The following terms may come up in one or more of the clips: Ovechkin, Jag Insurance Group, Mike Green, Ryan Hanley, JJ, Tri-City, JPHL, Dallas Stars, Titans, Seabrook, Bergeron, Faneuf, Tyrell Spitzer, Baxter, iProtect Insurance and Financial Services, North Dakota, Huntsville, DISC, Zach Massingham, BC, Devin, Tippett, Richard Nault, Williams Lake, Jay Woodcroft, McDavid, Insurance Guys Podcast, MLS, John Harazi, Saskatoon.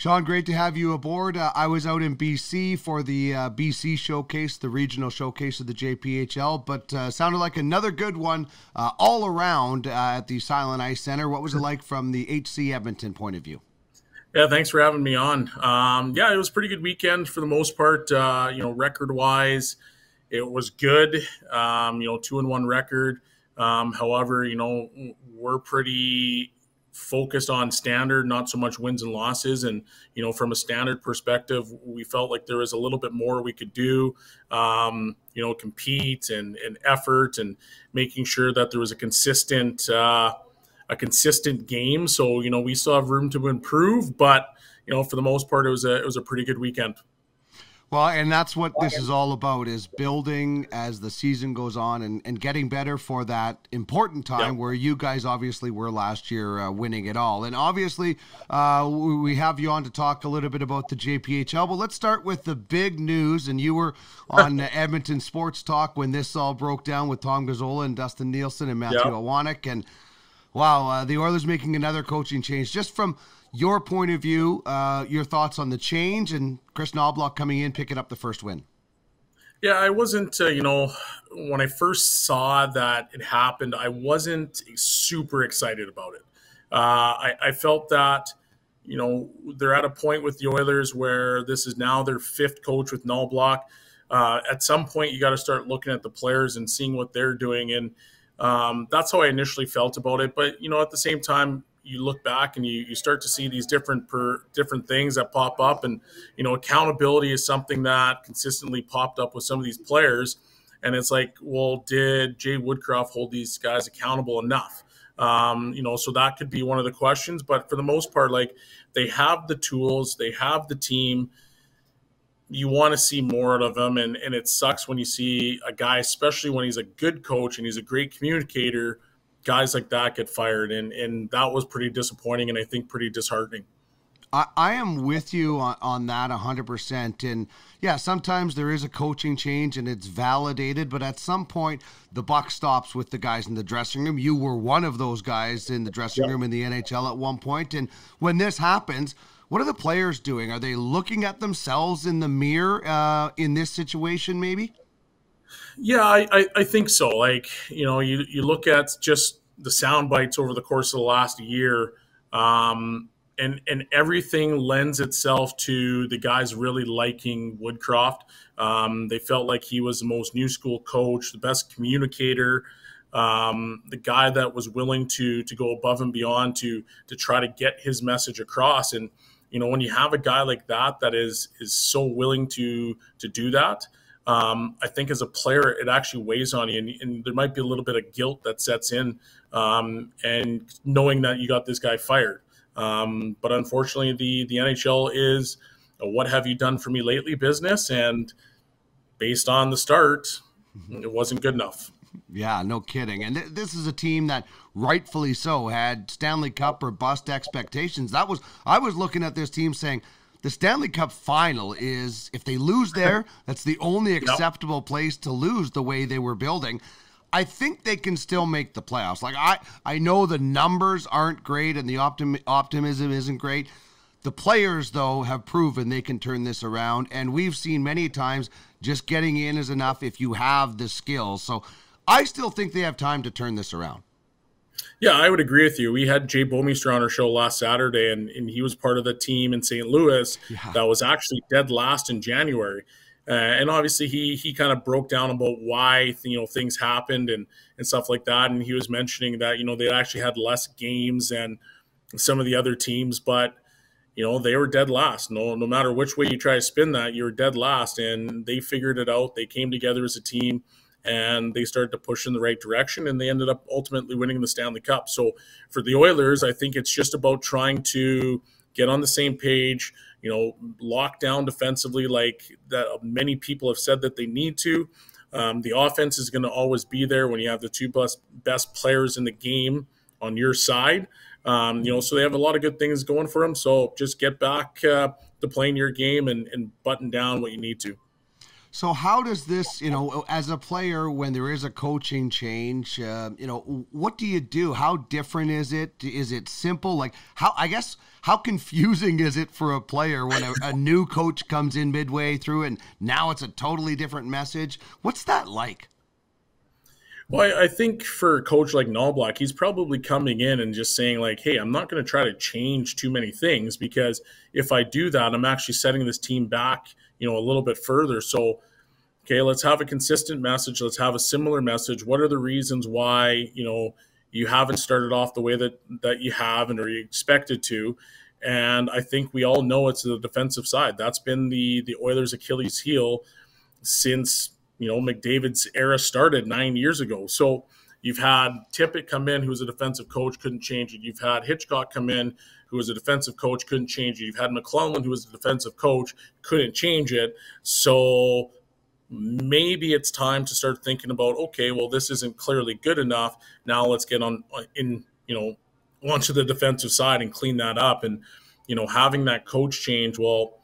Sean, great to have you aboard. I was out in BC for the BC showcase, the regional showcase of the JPHL, but sounded like another good one all around at the Silent Ice Center. What was it like from the HC Edmonton point of view? Yeah, thanks for having me on. Yeah, it was a pretty good weekend for the most part. You know, record-wise, it was good. You know, 2-1 record. However, you know, we're pretty focused on standard, not so much wins and losses. And, you know, from a standard perspective, we felt like there was a little bit more we could do, you know, compete and effort and making sure that there was a consistent game. So, you know, we still have room to improve, but, you know, for the most part, it was a pretty good weekend. Well, and that's what this is all about, is building as the season goes on and getting better for that important time where you guys obviously were last year winning it all. And obviously we have you on to talk a little bit about the JPHL, but let's start with the big news. And you were on Edmonton Sports Talk when this all broke down with Tom Gazzola and Dustin Nielsen and Matthew Awanek. And wow, the Oilers making another coaching change. Just from your point of view, your thoughts on the change and Chris Knoblauch coming in, picking up the first win. Yeah, I wasn't, you know, when I first saw that it happened, I wasn't super excited about it. I felt that, you know, they're at a point with the Oilers where this is now their fifth coach with Knoblauch. At some point, you got to start looking at the players and seeing what they're doing. And that's how I initially felt about it. But, you know, at the same time, you look back and you start to see these different things that pop up. And, you know, accountability is something that consistently popped up with some of these players. And it's like, well, did Jay Woodcroft hold these guys accountable enough? You know, so that could be one of the questions. But for the most part, like, they have the tools, they have the team. You want to see more out of him, and it sucks when you see a guy, especially when he's a good coach and he's a great communicator, guys like that get fired, and that was pretty disappointing and I think pretty disheartening. I am with you on that 100%. And yeah, sometimes there is a coaching change and it's validated, but at some point the buck stops with the guys in the dressing room. You were one of those guys in the dressing room in the NHL at one point. And when this happens, what are the players doing? Are they looking at themselves in the mirror in this situation maybe? Yeah, I think so. Like, you know, you look at just the sound bites over the course of the last year, and everything lends itself to the guys really liking Woodcroft. They felt like he was the most new school coach, the best communicator, the guy that was willing to go above and beyond to try to get his message across. And, you know, when you have a guy like that, that is so willing to do that, I think as a player, it actually weighs on you, and there might be a little bit of guilt that sets in, and knowing that you got this guy fired. But unfortunately, the NHL is a what have you done for me lately business, and based on the start, it wasn't good enough. Yeah, no kidding. And this is a team that rightfully so had Stanley Cup or bust expectations. I was looking at this team saying, the Stanley Cup final is, if they lose there, that's the only acceptable place to lose the way they were building. I think they can still make the playoffs. Like, I know the numbers aren't great and the optimism isn't great. The players, though, have proven they can turn this around. And we've seen many times just getting in is enough if you have the skills. So I still think they have time to turn this around. Yeah, I would agree with you. We had Jay Bouwmeester on our show last Saturday, and he was part of the team in St. Louis that was actually dead last in January. And obviously he kind of broke down about why, you know, things happened and stuff like that. And he was mentioning that, you know, they actually had less games than some of the other teams, but, you know, they were dead last. No matter which way you try to spin that, you're dead last. And they figured it out. They came together as a team, and they started to push in the right direction, and they ended up ultimately winning the Stanley Cup. So for the Oilers, I think it's just about trying to get on the same page, you know, lock down defensively like that many people have said that they need to. The offense is going to always be there when you have the two best players in the game on your side. You know, so they have a lot of good things going for them. So just get back to playing your game and button down what you need to. So how does this, you know, as a player, when there is a coaching change, you know, what do you do? How different is it? Is it simple? Like, how, I guess, how confusing is it for a player when a new coach comes in midway through and now it's a totally different message? What's that like? Well, I think for a coach like Knoblauch, he's probably coming in and just saying like, hey, I'm not going to try to change too many things, because if I do that, I'm actually setting this team back, you know, a little bit further. So, okay, let's have a consistent message. Let's have a similar message. What are the reasons why, you know, you haven't started off the way that you have and are you expected to? And I think we all know it's the defensive side. That's been the Oilers' Achilles heel since, you know, McDavid's era started 9 years ago. So you've had Tippett come in, who was a defensive coach, couldn't change it. You've had Hitchcock come in, who was a defensive coach, couldn't change it. You've had McClellan, who was a defensive coach, couldn't change it. So maybe it's time to start thinking about, okay, well, this isn't clearly good enough. Now let's get onto the defensive side and clean that up. And, you know, having that coach change, well,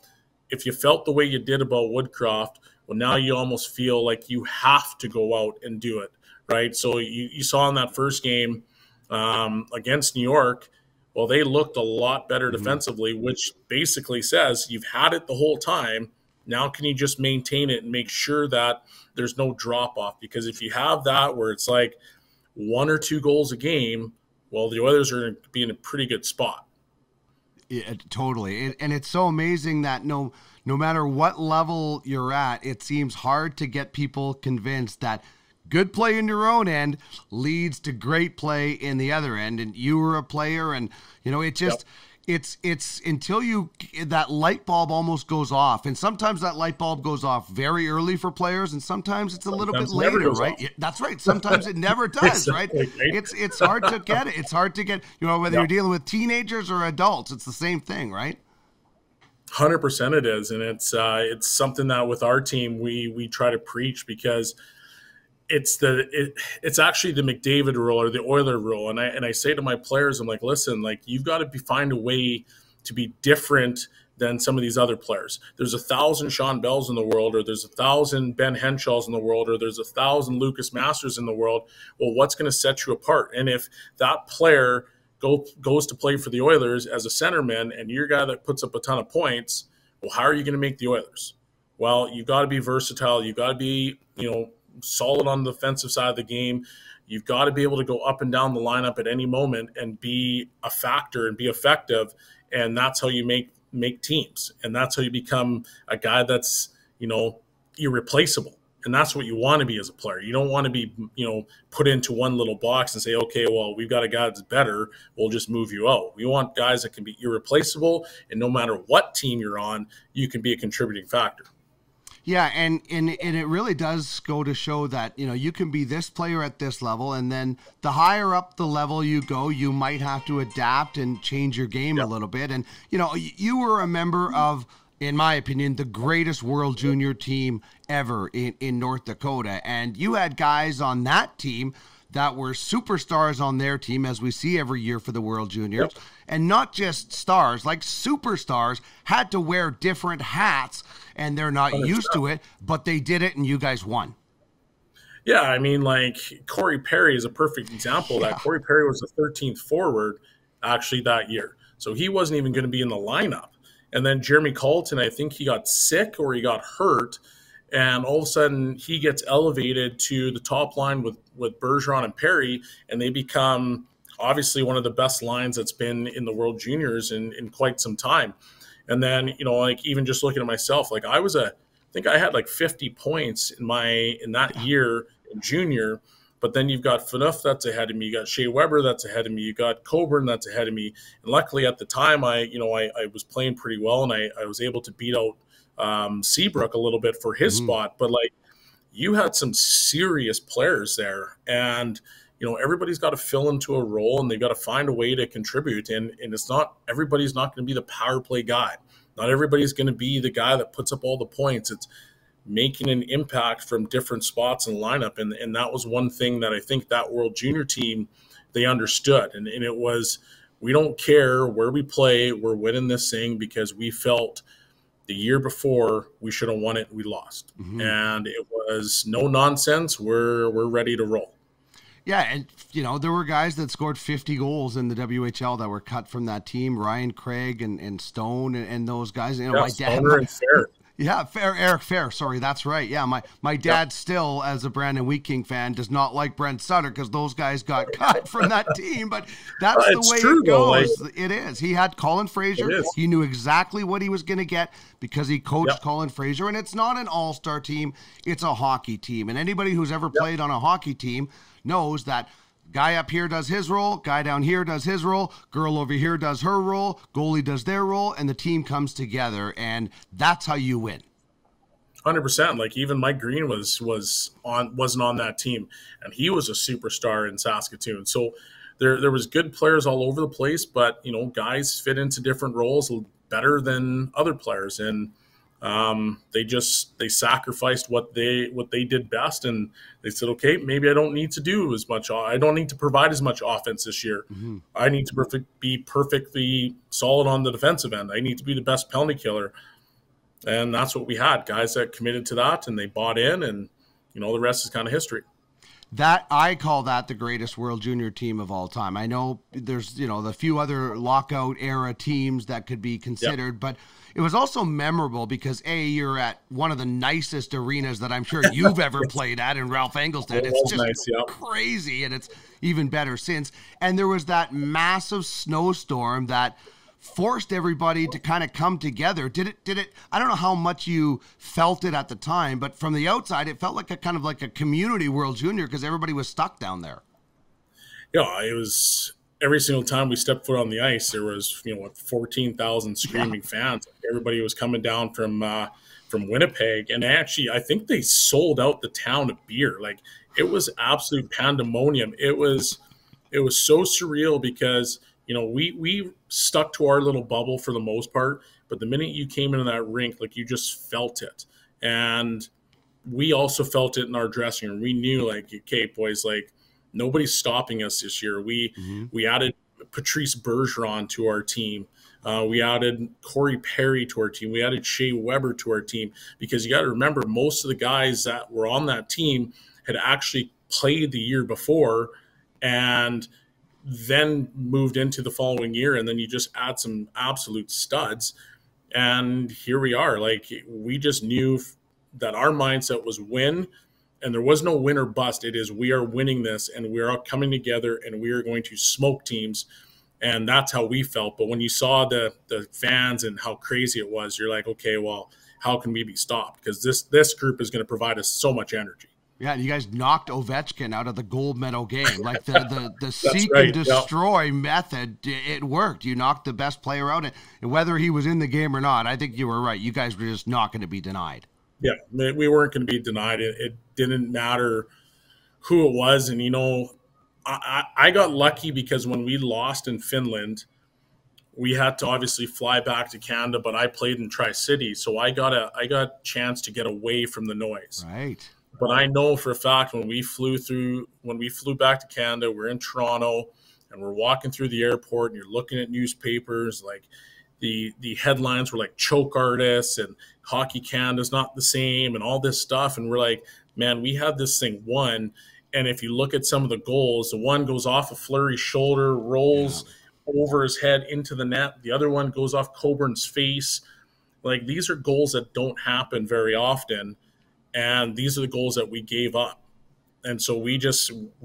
if you felt the way you did about Woodcroft, well, now you almost feel like you have to go out and do it, right? So you saw in that first game against New York, well, they looked a lot better defensively, which basically says you've had it the whole time. Now can you just maintain it and make sure that there's no drop-off? Because if you have that where it's like one or two goals a game, well, the Oilers are going to be in a pretty good spot. Yeah, totally. And it's so amazing that no matter what level you're at, it seems hard to get people convinced that good play in your own end leads to great play in the other end. And you were a player, and, you know, it just, it's until that light bulb almost goes off. And sometimes that light bulb goes off very early for players, and sometimes it's a little bit later, right? Yeah, that's right. Sometimes it never does, right? It's hard to get it. It's hard to get, you know, whether you're dealing with teenagers or adults, it's the same thing, right? 100% it is. And it's something that with our team, we try to preach, because it's actually the McDavid rule or the Oiler rule. And I say to my players, I'm like, listen, like, you've got to find a way to be different than some of these other players. There's 1,000 Sean Bells in the world, or there's 1,000 Ben Henshaws in the world, or there's 1,000 Lucas Masters in the world. Well, what's going to set you apart? And if that player goes to play for the Oilers as a centerman, and you're a guy that puts up a ton of points, well, how are you going to make the Oilers? Well, you've got to be versatile. You've got to be, you know, solid on the defensive side of the game. You've got to be able to go up and down the lineup at any moment and be a factor and be effective. And that's how you make teams. And that's how you become a guy that's, you know, irreplaceable. And that's what you want to be as a player. You don't want to be, you know, put into one little box and say, okay, well, we've got a guy that's better, we'll just move you out. We want guys that can be irreplaceable, and no matter what team you're on, you can be a contributing factor. Yeah, and it really does go to show that, you know, you can be this player at this level, and then the higher up the level you go, you might have to adapt and change your game a little bit. And, you know, you were a member of, in my opinion, the greatest World Junior team ever in North Dakota. And you had guys on that team that were superstars on their team, as we see every year for the World Juniors. Yep. And not just stars, like superstars had to wear different hats, and they're not used to it, but they did it, and you guys won. Yeah, I mean, like, Corey Perry is a perfect example of that. Corey Perry was the 13th forward, actually, that year. So he wasn't even going to be in the lineup. And then Jeremy Colton, I think he got sick or he got hurt, and all of a sudden he gets elevated to the top line with Bergeron and Perry, and they become obviously one of the best lines that's been in the World Juniors in quite some time. And then, you know, like, even just looking at myself, like, I think I had like 50 points in that year in junior. But then you've got Faneuf that's ahead of me. You got Shea Weber that's ahead of me. You got Coburn that's ahead of me. And luckily at the time, I was playing pretty well, and I was able to beat out Seabrook a little bit for his spot. But, like, you had some serious players there, and, you know, everybody's got to fill into a role, and they've got to find a way to contribute. And it's not, everybody's not going to be the power play guy. Not everybody's going to be the guy that puts up all the points. It's making an impact from different spots in the lineup. And that was one thing that I think that World Junior team, they understood. And it was, we don't care where we play, we're winning this thing, because we felt The year before, we should have won it. We lost. Mm-hmm. And it was no nonsense. We're ready to roll. Yeah, and, you know, there were guys that scored 50 goals in the WHL that were cut from that team. Ryan Craig and Stone and those guys. You know, my dad, Stoner and Fair. Yeah, Eric Fair. Sorry, that's right. Yeah, my dad still, as a Brandon Wheat King fan, does not like Brent Sutter because those guys got cut from that team. But that's the way it goes. It is. He had Colin Fraser. He knew exactly what he was going to get because he coached Colin Fraser. And it's not an all-star team. It's a hockey team. And anybody who's ever played on a hockey team knows that guy up here does his role, guy down here does his role, girl over here does her role, goalie does their role, and the team comes together, and that's how you win. 100%. Like, even Mike Green wasn't on that team, and he was a superstar in Saskatoon. So there was good players all over the place, but, you know, guys fit into different roles better than other players, and they sacrificed what they did best, and they said, okay, maybe I don't need to do as much. I don't need to provide as much offense this year. Mm-hmm. I need to be perfectly solid on the defensive end. I need to be the best penalty killer. And that's what we had, guys that committed to that and they bought in, and, you know, the rest is kind of history. That I call that the greatest World Junior team of all time. I know there's, you know, the few other lockout era teams that could be considered, but it was also memorable because, A, you're at one of the nicest arenas that I'm sure you've ever played at in Ralph Engelstad. It's just nice, crazy, and it's even better since. And there was that massive snowstorm that forced everybody to kind of come together. Did it? I don't know how much you felt it at the time, but from the outside, it felt like a kind of like a community World Junior because everybody was stuck down there. Yeah, it was. Every single time we stepped foot on the ice, there was, you know, 14,000 screaming fans. Everybody was coming down from Winnipeg, and actually, I think they sold out the town of beer. Like, it was absolute pandemonium. It was so surreal because, you know, we stuck to our little bubble for the most part, but the minute you came into that rink, like, you just felt it. And we also felt it in our dressing room. We knew, like, okay, boys, like, nobody's stopping us this year. We added Patrice Bergeron to our team. We added Corey Perry to our team. We added Shea Weber to our team, because you got to remember, most of the guys that were on that team had actually played the year before and then moved into the following year, and then you just add some absolute studs. And here we are. Like, we just knew that our mindset was win, and there was no win or bust. It is, we are winning this, and we are all coming together, and we are going to smoke teams. And that's how we felt. But when you saw the fans and how crazy it was, you're like, okay, well, how can we be stopped? Because this group is going to provide us so much energy. Yeah, you guys knocked Ovechkin out of the gold medal game. Like, the seek and destroy method, it worked. You knocked the best player out. And whether he was in the game or not, I think you were right. You guys were just not going to be denied. Yeah, we weren't going to be denied. It didn't matter who it was. And, you know, I got lucky because when we lost in Finland, we had to obviously fly back to Canada, but I played in Tri-City, so I got a chance to get away from the noise. Right. But I know for a fact when we flew back to Canada, we're in Toronto and we're walking through the airport and you're looking at newspapers, like the headlines were like choke artists and Hockey Canada's not the same and all this stuff. And we're like, man, we had this thing won. And if you look at some of the goals, the one goes off a Fleury's shoulder, rolls over his head into the net. The other one goes off Coburn's face. Like, these are goals that don't happen very often. And these are the goals that we gave up. And so we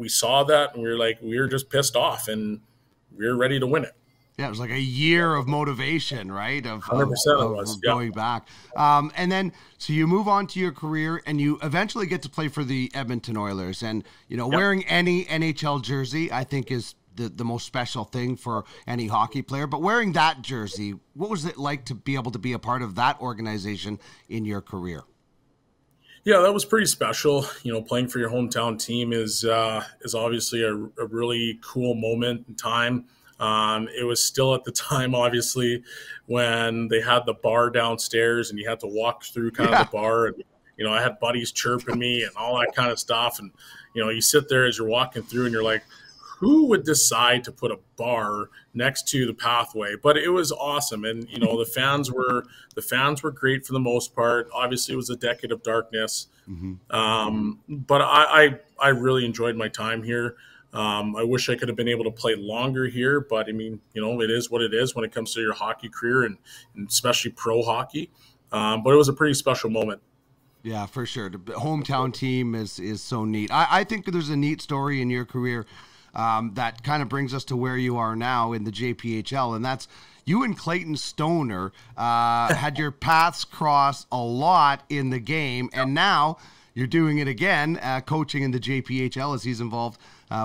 saw that and we were just pissed off and we were ready to win it. Yeah, it was like a year of motivation, right? Of 100% going back. And then, so you move on to your career and you eventually get to play for the Edmonton Oilers. And, you know, wearing any NHL jersey, I think, is the most special thing for any hockey player. But wearing that jersey, what was it like to be able to be a part of that organization in your career? Yeah, that was pretty special. You know, playing for your hometown team is obviously a really cool moment in time. It was still at the time, obviously, when they had the bar downstairs and you had to walk through kind of the bar. And, you know, I had buddies chirping me and all that kind of stuff. And, you know, you sit there as you're walking through and you're like, who would decide to put a bar next to the pathway? But it was awesome. And, you know, the fans were great for the most part. Obviously, it was a decade of darkness. Mm-hmm. But I really enjoyed my time here. I wish I could have been able to play longer here, but I mean, you know, it is what it is when it comes to your hockey career and especially pro hockey. But it was a pretty special moment. Yeah, for sure. The hometown team is so neat. I think that there's a neat story in your career that kind of brings us to where you are now in the JPHL, and that's you and Clayton Stoner had your paths cross a lot in the game, and now you're doing it again, coaching in the JPHL as he's involved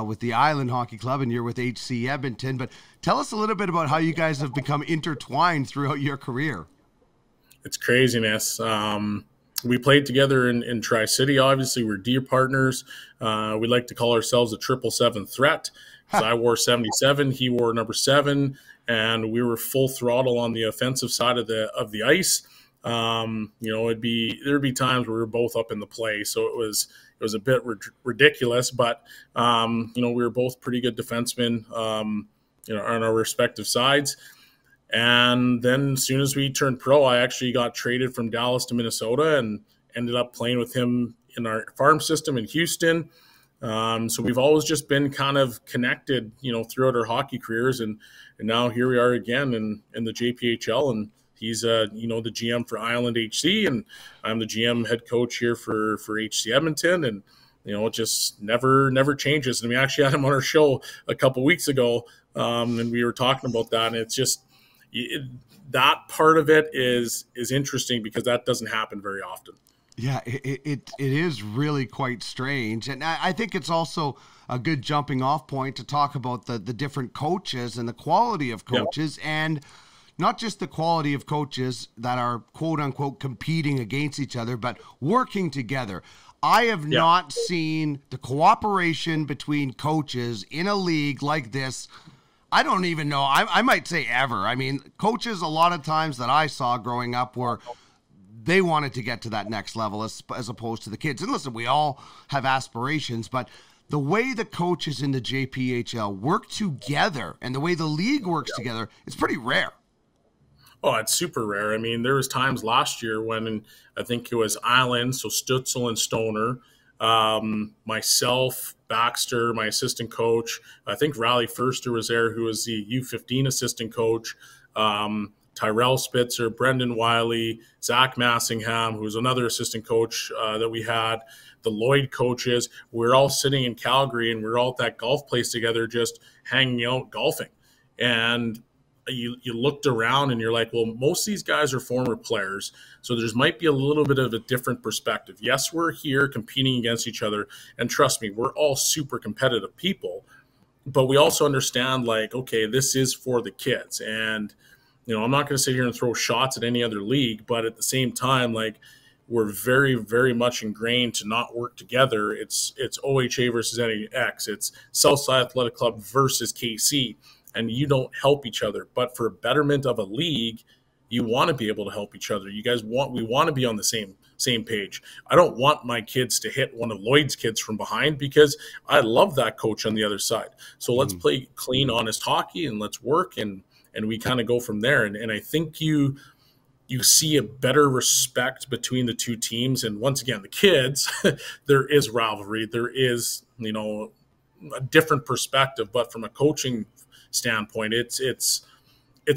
with the Island Hockey Club, and you're with HC Edmonton. But tell us a little bit about how you guys have become intertwined throughout your career. It's craziness. We played together in Tri-City. Obviously, we're dear partners. We like to call ourselves a 777 threat. So I wore 77, he wore number 7, and we were full throttle on the offensive side of the ice. You know, there'd be times where we were both up in the play, so it was a bit ridiculous. But you know, we were both pretty good defensemen, you know, on our respective sides. And then as soon as we turned pro, I actually got traded from Dallas to Minnesota and ended up playing with him in our farm system in Houston. So we've always just been kind of connected, you know, throughout our hockey careers. And now here we are again in the JPHL. And he's, you know, the GM for Island HC, and I'm the GM head coach here for HC Edmonton. And, you know, it just never changes. And we actually had him on our show a couple weeks ago, and we were talking about that. And it's just, that part of it is interesting because that doesn't happen very often. Yeah, it is really quite strange. And I think it's also a good jumping off point to talk about the different coaches and the quality of coaches, yeah. And not just the quality of coaches that are quote unquote competing against each other, but working together. I have yeah. not seen the cooperation between coaches in a league like this. I don't even know. I might say ever. I mean, coaches a lot of times that I saw growing up were they wanted to get to that next level as opposed to the kids. And listen, we all have aspirations, but the way the coaches in the JPHL work together and the way the league works yeah. together, it's pretty rare. Oh, it's super rare. I mean, there was times last year when I think it was Island, so Stutzel and Stoner, myself, Baxter, my assistant coach, I think Riley Furster was there, who was the U15 assistant coach, Tyrell Spitzer, Brendan Wiley, Zach Massingham, who was another assistant coach that we had, the Lloyd coaches. We're all sitting in Calgary, and we're all at that golf place together just hanging out golfing. And you looked around and you're like, well, most of these guys are former players, so there's might be a little bit of a different perspective. Yes, we're here competing against each other, and trust me, we're all super competitive people, but we also understand, like, okay, this is for the kids. And, you know, I'm not going to sit here and throw shots at any other league, but at the same time, like, we're very, very much ingrained to not work together. It's OHA versus NAX. It's Southside Athletic Club versus KC. And you don't help each other, but for betterment of a league, you want to be able to help each other. You guys we want to be on the same page. I don't want my kids to hit one of Lloyd's kids from behind because I love that coach on the other side. So let's play clean, honest hockey, and let's work, and we kind of go from there. And I think you see a better respect between the two teams. And once again, the kids, there is rivalry, there is, you know, a different perspective, but from a coaching standpoint, it's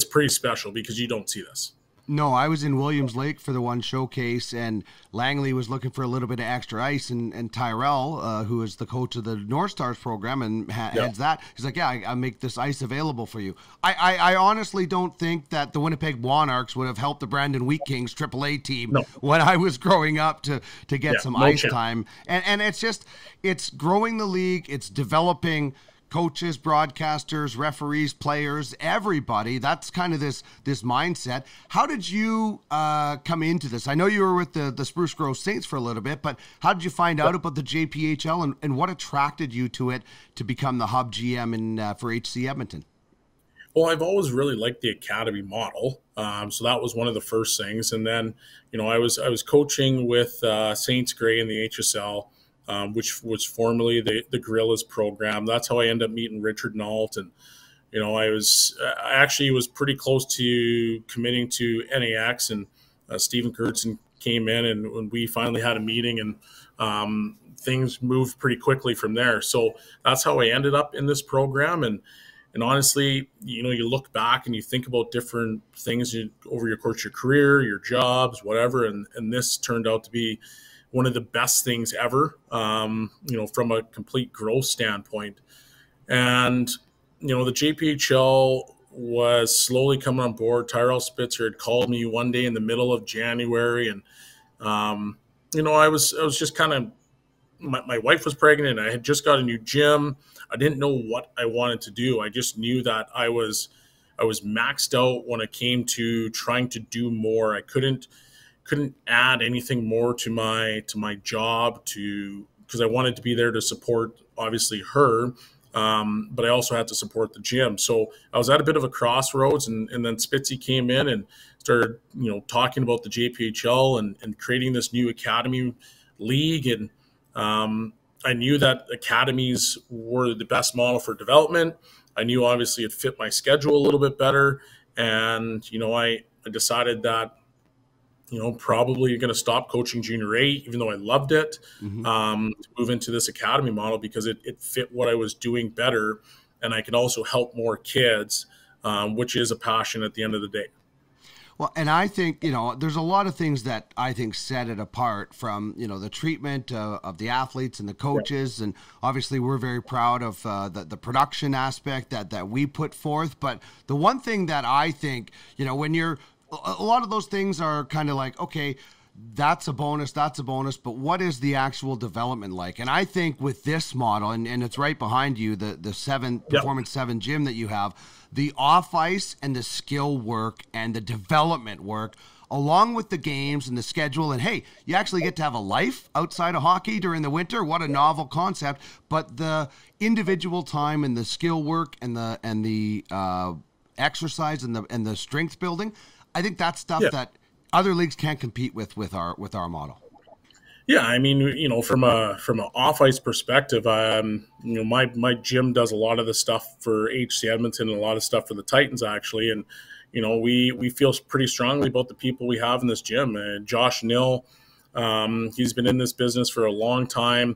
pretty special because you don't see this. No, I was in Williams Lake for the one showcase, and Langley was looking for a little bit of extra ice, and Tyrell, who is the coach of the North Stars program and heads that, he's like, yeah, I make this ice available for you. I honestly don't think that the Winnipeg Monarchs would have helped the Brandon Wheat Kings AAA team when I was growing up to get some ice time. And it's just, it's growing the league, it's developing coaches, broadcasters, referees, players, everybody. That's kind of this mindset. How did you come into this? I know you were with the Spruce Grove Saints for a little bit, but how did you find out about the JPHL, and what attracted you to it to become the hub GM for HC Edmonton? Well, I've always really liked the academy model. So that was one of the first things. And then, you know, I was coaching with Saints Grey in the HSL. which was formerly the Gorillas program. That's how I ended up meeting Richard Nault. And, you know, I actually was pretty close to committing to NAX, and Stephen Kurtzen came in, and when we finally had a meeting, and things moved pretty quickly from there. So that's how I ended up in this program. And honestly, you know, you look back and you think about different things over your course of your career, your jobs, whatever, and this turned out to be one of the best things ever, you know, from a complete growth standpoint. And, you know, the JPHL was slowly coming on board. Tyrell Spitzer had called me one day in the middle of January, and, you know, I was just kind of, my wife was pregnant. I had just got a new gym. I didn't know what I wanted to do. I just knew that I was maxed out when it came to trying to do more. I couldn't add anything more to my job, to because I wanted to be there to support, obviously, her, but I also had to support the gym. So I was at a bit of a crossroads, and then Spitzy came in and started, you know, talking about the JPHL and creating this new academy league. And I knew that academies were the best model for development. I knew, obviously, it fit my schedule a little bit better. And, you know, I decided that, you know, probably you're going to stop coaching junior A, even though I loved it, to move into this academy model, because it fit what I was doing better. And I could also help more kids, which is a passion at the end of the day. Well, and I think, you know, there's a lot of things that I think set it apart from, you know, the treatment of the athletes and the coaches. Yeah. And obviously we're very proud of the production aspect that we put forth. But the one thing that I think, you know, when you're, a lot of those things are kind of like, okay, that's a bonus, but what is the actual development like? And I think with this model, and it's right behind you, the seven, yep, Performance 7 gym that you have, the off ice and the skill work and the development work, along with the games and the schedule, and hey, you actually get to have a life outside of hockey during the winter. What a novel concept. But the individual time and the skill work and the exercise and the strength building, I think that's stuff, yeah, that other leagues can't compete with our model. Yeah, I mean, you know, from an off ice perspective, you know, my gym does a lot of the stuff for HC Edmonton and a lot of stuff for the Titans, actually, and you know, we feel pretty strongly about the people we have in this gym. Josh Nill, he's been in this business for a long time.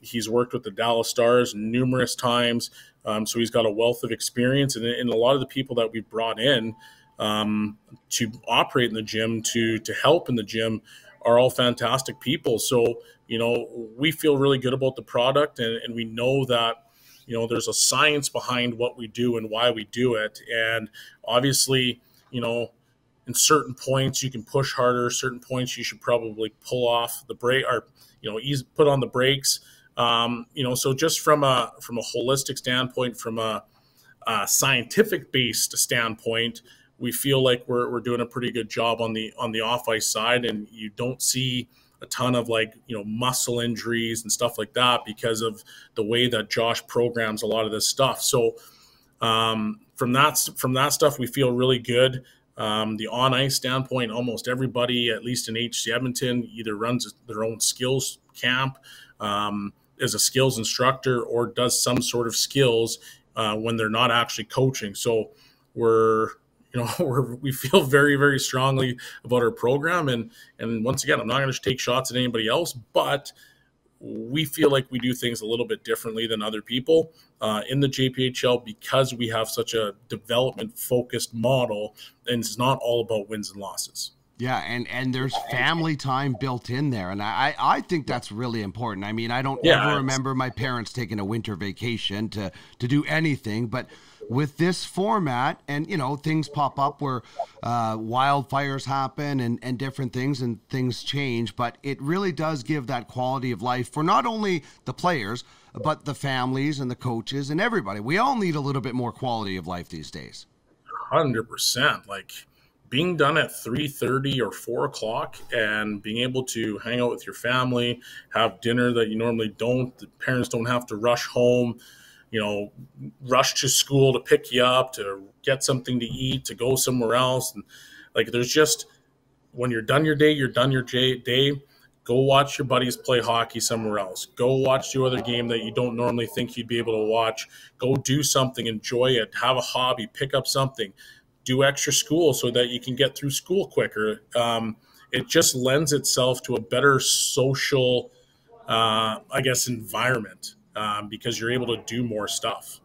He's worked with the Dallas Stars numerous times, so he's got a wealth of experience, and a lot of the people that we brought in, to operate in the gym, to help in the gym, are all fantastic people. So, you know, we feel really good about the product, and we know that, you know, there's a science behind what we do and why we do it. And obviously, you know, in certain points you can push harder, certain points you should probably pull off the brake, or, you know, put on the brakes. You know, so just from a holistic standpoint, from a scientific based standpoint, we feel like we're doing a pretty good job on the off ice side, and you don't see a ton of, like, you know, muscle injuries and stuff like that because of the way that Josh programs a lot of this stuff. So from that stuff, we feel really good. The on ice standpoint, almost everybody, at least in HC Edmonton, either runs their own skills camp, is a skills instructor, or does some sort of skills when they're not actually coaching. So we feel very, very strongly about our program. And once again, I'm not going to take shots at anybody else, but we feel like we do things a little bit differently than other people in the JPHL, because we have such a development-focused model, and it's not all about wins and losses. Yeah, and there's family time built in there, and I think that's really important. I mean, I don't ever remember my parents taking a winter vacation to do anything, but with this format, and, you know, things pop up where wildfires happen and different things, and things change, but it really does give that quality of life for not only the players, but the families and the coaches and everybody. We all need a little bit more quality of life these days. 100%. Like, being done at 3:30 or 4 o'clock and being able to hang out with your family, have dinner that you normally don't, the parents don't have to rush home, you know, rush to school to pick you up, to get something to eat, to go somewhere else. And, like, there's just, when you're done your day, Go watch your buddies play hockey somewhere else. Go watch the other game that you don't normally think you'd be able to watch. Go do something, enjoy it, have a hobby, pick up something, do extra school so that you can get through school quicker. It just lends itself to a better social, I guess, environment because you're able to do more stuff.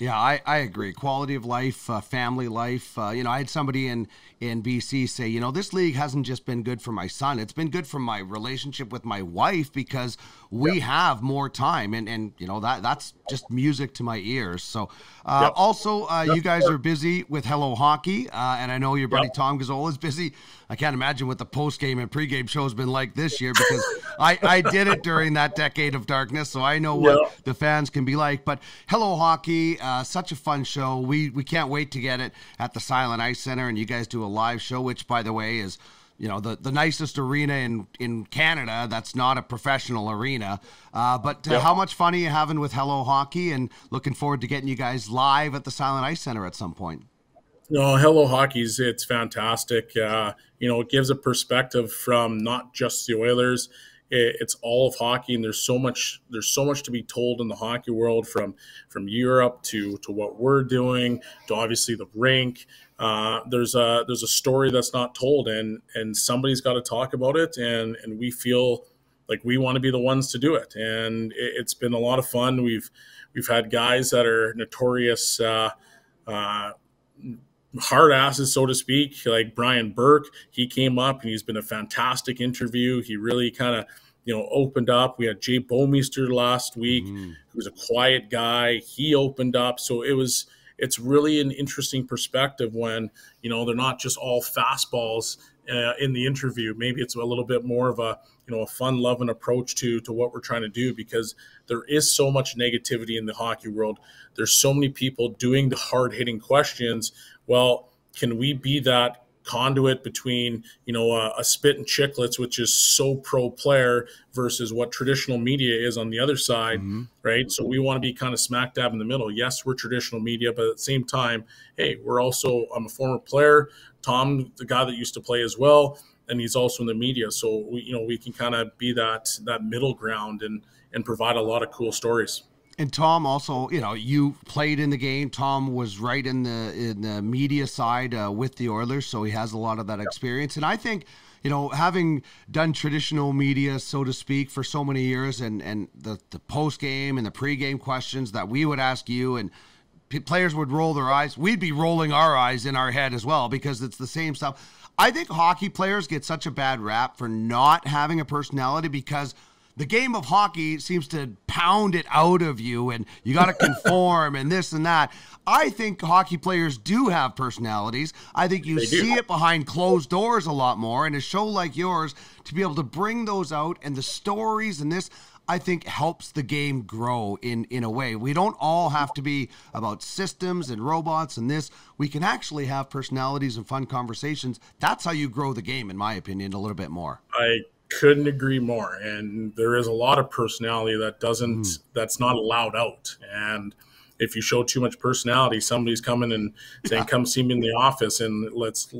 Yeah, I agree. Quality of life, family life. You know, I had somebody in BC say, you know, this league hasn't just been good for my son. It's been good for my relationship with my wife because we have more time. And you know, that's just music to my ears. So also, you guys are busy with Hello Hockey. And I know your buddy Tom Gazzola is busy. I can't imagine what the post-game and pre-game show has been like this year because I did it during that decade of darkness, so I know what the fans can be like. But Hello Hockey, such a fun show. We can't wait to get it at the Silent Ice Center, and you guys do a live show, which, by the way, is you know the nicest arena in Canada. That's not a professional arena. But how much fun are you having with Hello Hockey, and looking forward to getting you guys live at the Silent Ice Center at some point? No, Hello Hockey's, it's fantastic. You know, it gives a perspective from not just the Oilers. It's all of hockey, and there's so much to be told in the hockey world, from Europe to what we're doing, to obviously the rink. There's a story that's not told, and somebody's got to talk about it, and we feel like we want to be the ones to do it. And it's been a lot of fun. We've had guys that are notorious hard asses, so to speak, like Brian Burke. He came up and he's been a fantastic interview. He really kind of, you know, opened up. We had Jay Bouwmeester last week, who's a quiet guy. He opened up. So it's really an interesting perspective when, you know, they're not just all fastballs in the interview. Maybe it's a little bit more of a, you know, a fun-loving approach to what we're trying to do, because there is so much negativity in the hockey world. There's so many people doing the hard-hitting questions. Well, can we be that conduit between, you know, a spit and chicklets, which is so pro player, versus what traditional media is on the other side, right? So we want to be kind of smack dab in the middle. Yes, we're traditional media, but at the same time, hey, we're also, I'm a former player, Tom, the guy that used to play as well, and he's also in the media. So we, you know, we can kind of be that middle ground and provide a lot of cool stories. And Tom also, you know, you played in the game. Tom was right in the media side with the Oilers, so he has a lot of that experience. And I think, you know, having done traditional media, so to speak, for so many years, and the post-game and the pre-game questions that we would ask you, and players would roll their eyes, we'd be rolling our eyes in our head as well, because it's the same stuff. I think hockey players get such a bad rap for not having a personality, because the game of hockey seems to pound it out of you, and you got to conform and this and that. I think hockey players do have personalities. I think you see it behind closed doors a lot more, and a show like yours, to be able to bring those out, and the stories and this, I think helps the game grow in a way. We don't all have to be about systems and robots and this. We can actually have personalities and fun conversations. That's how you grow the game, in my opinion, a little bit more. I couldn't agree more. And there is a lot of personality that doesn't, that's not allowed out. And if you show too much personality, somebody's coming and saying, come see me in the office and let's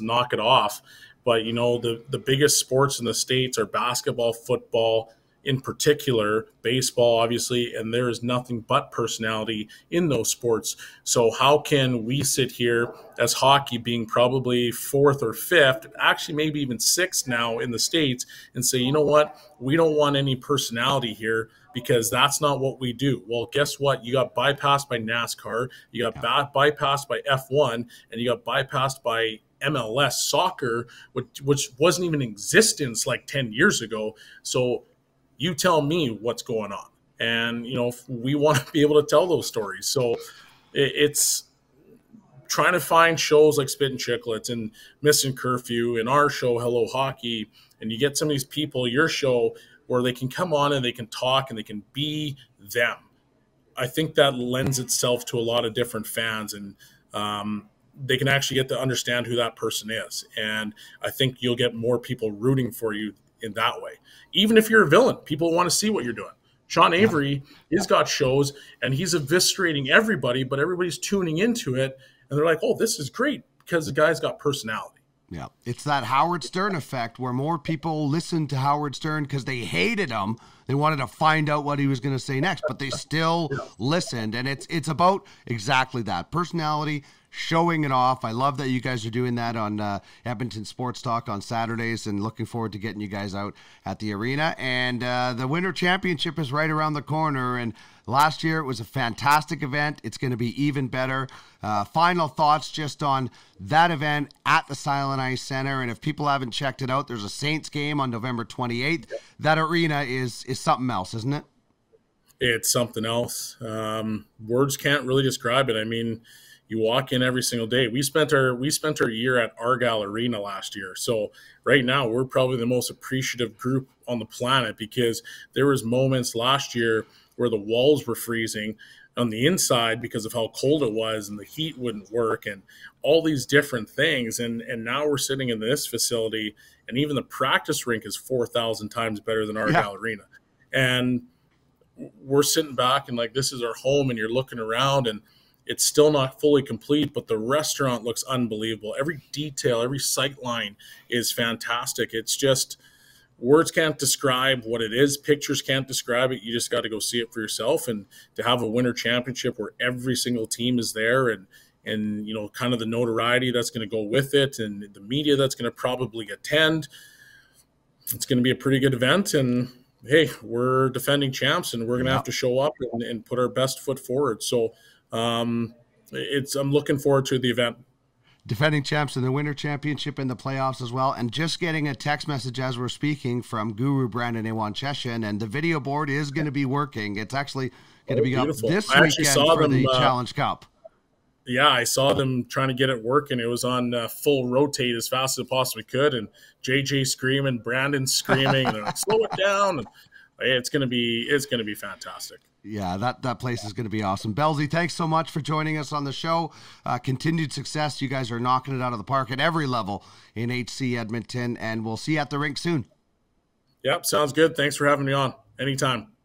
knock it off. But you know, the biggest sports in the States are basketball, football, in particular baseball, obviously, and there is nothing but personality in those sports. So how can we sit here as hockey being probably fourth or fifth, actually maybe even sixth now in the States, and say, you know what, we don't want any personality here because that's not what we do? Well, guess what? You got bypassed by NASCAR, you got bypassed by F1, and you got bypassed by MLS soccer, which wasn't even in existence like 10 years ago. So you tell me what's going on. And, you know, we want to be able to tell those stories. So it's trying to find shows like Spit and Chicklets and Missing Curfew and our show, Hello Hockey. And you get some of these people, your show, where they can come on and they can talk and they can be them. I think that lends itself to a lot of different fans, and they can actually get to understand who that person is. And I think you'll get more people rooting for you in that way. Even if you're a villain, people want to see what you're doing. Sean Avery, he's got shows and he's eviscerating everybody, but everybody's tuning into it and they're like, oh, this is great, because the guy's got personality. Yeah, it's that Howard Stern effect where more people listened to Howard Stern because they hated him. They wanted to find out what he was going to say next, but they still listened. And it's about exactly that. Personality, showing it off. I love that you guys are doing that on Edmonton Sports Talk on Saturdays, and looking forward to getting you guys out at the arena. And the Winter Championship is right around the corner. And last year it was a fantastic event. It's going to be even better. Final thoughts just on that event at the Silent Ice Center. And if people haven't checked it out, there's a Saints game on November 28th. That arena is something else, isn't it? It's something else. Words can't really describe it. I mean, you walk in every single day. We spent our year at Argyle Arena last year. So right now we're probably the most appreciative group on the planet, because there was moments last year where the walls were freezing on the inside because of how cold it was, and the heat wouldn't work and all these different things. And now we're sitting in this facility, and even the practice rink is 4,000 times better than Argyle Arena. And we're sitting back and like, this is our home, and you're looking around and it's still not fully complete, but the restaurant looks unbelievable. Every detail, every sight line is fantastic. It's just, words can't describe what it is. Pictures can't describe it. You just got to go see it for yourself. And to have a Winter Championship where every single team is there, and you know, kind of the notoriety that's going to go with it, and the media that's going to probably attend, it's going to be a pretty good event. And hey, we're defending champs, and we're going to have to show up and put our best foot forward. So, I'm looking forward to the event. Defending champs in the Winter Championship and the playoffs as well. And just getting a text message as we're speaking from Guru Brandon Ewan Cheshin, and the video board is going to be working. It's actually going to be up this weekend for the Challenge Cup. Yeah, I saw them trying to get it working. It was on full rotate as fast as it possibly could, and JJ screaming, Brandon screaming, and like, slow it down. And it's going to be fantastic. Yeah, that place is going to be awesome. Belzy, thanks so much for joining us on the show. Continued success. You guys are knocking it out of the park at every level in HC Edmonton, and we'll see you at the rink soon. Yep, sounds good. Thanks for having me on. Anytime.